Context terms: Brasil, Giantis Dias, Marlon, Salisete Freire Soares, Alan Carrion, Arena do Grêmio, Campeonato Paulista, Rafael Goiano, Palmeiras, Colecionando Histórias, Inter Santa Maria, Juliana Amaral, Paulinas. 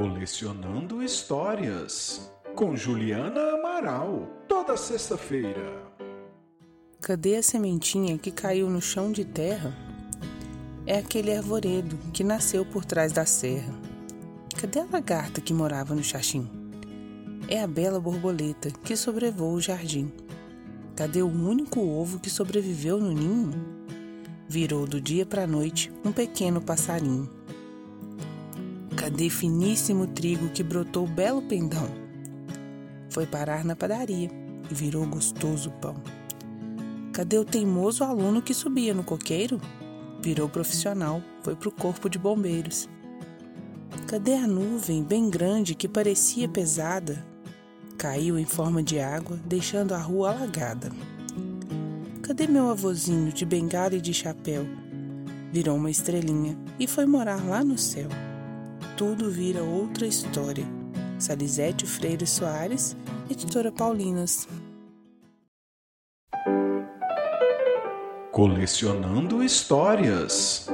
Colecionando Histórias, com Juliana Amaral, toda sexta-feira. Cadê a sementinha que caiu no chão de terra? É aquele arvoredo que nasceu por trás da serra. Cadê a lagarta que morava no xaxim? É a bela borboleta que sobrevoa o jardim. Cadê o único ovo que sobreviveu no ninho? Virou do dia para a noite um pequeno passarinho. Cadê finíssimo trigo que brotou belo pendão? Foi parar na padaria e virou gostoso pão. Cadê o teimoso aluno que subia no coqueiro? Virou profissional, foi pro corpo de bombeiros. Cadê a nuvem bem grande que parecia pesada? Caiu em forma de água, deixando a rua alagada. Cadê meu avôzinho de bengala e de chapéu? Virou uma estrelinha e foi morar lá no céu. Tudo vira outra história. Salisete Freire Soares, editora Paulinas. Colecionando Histórias.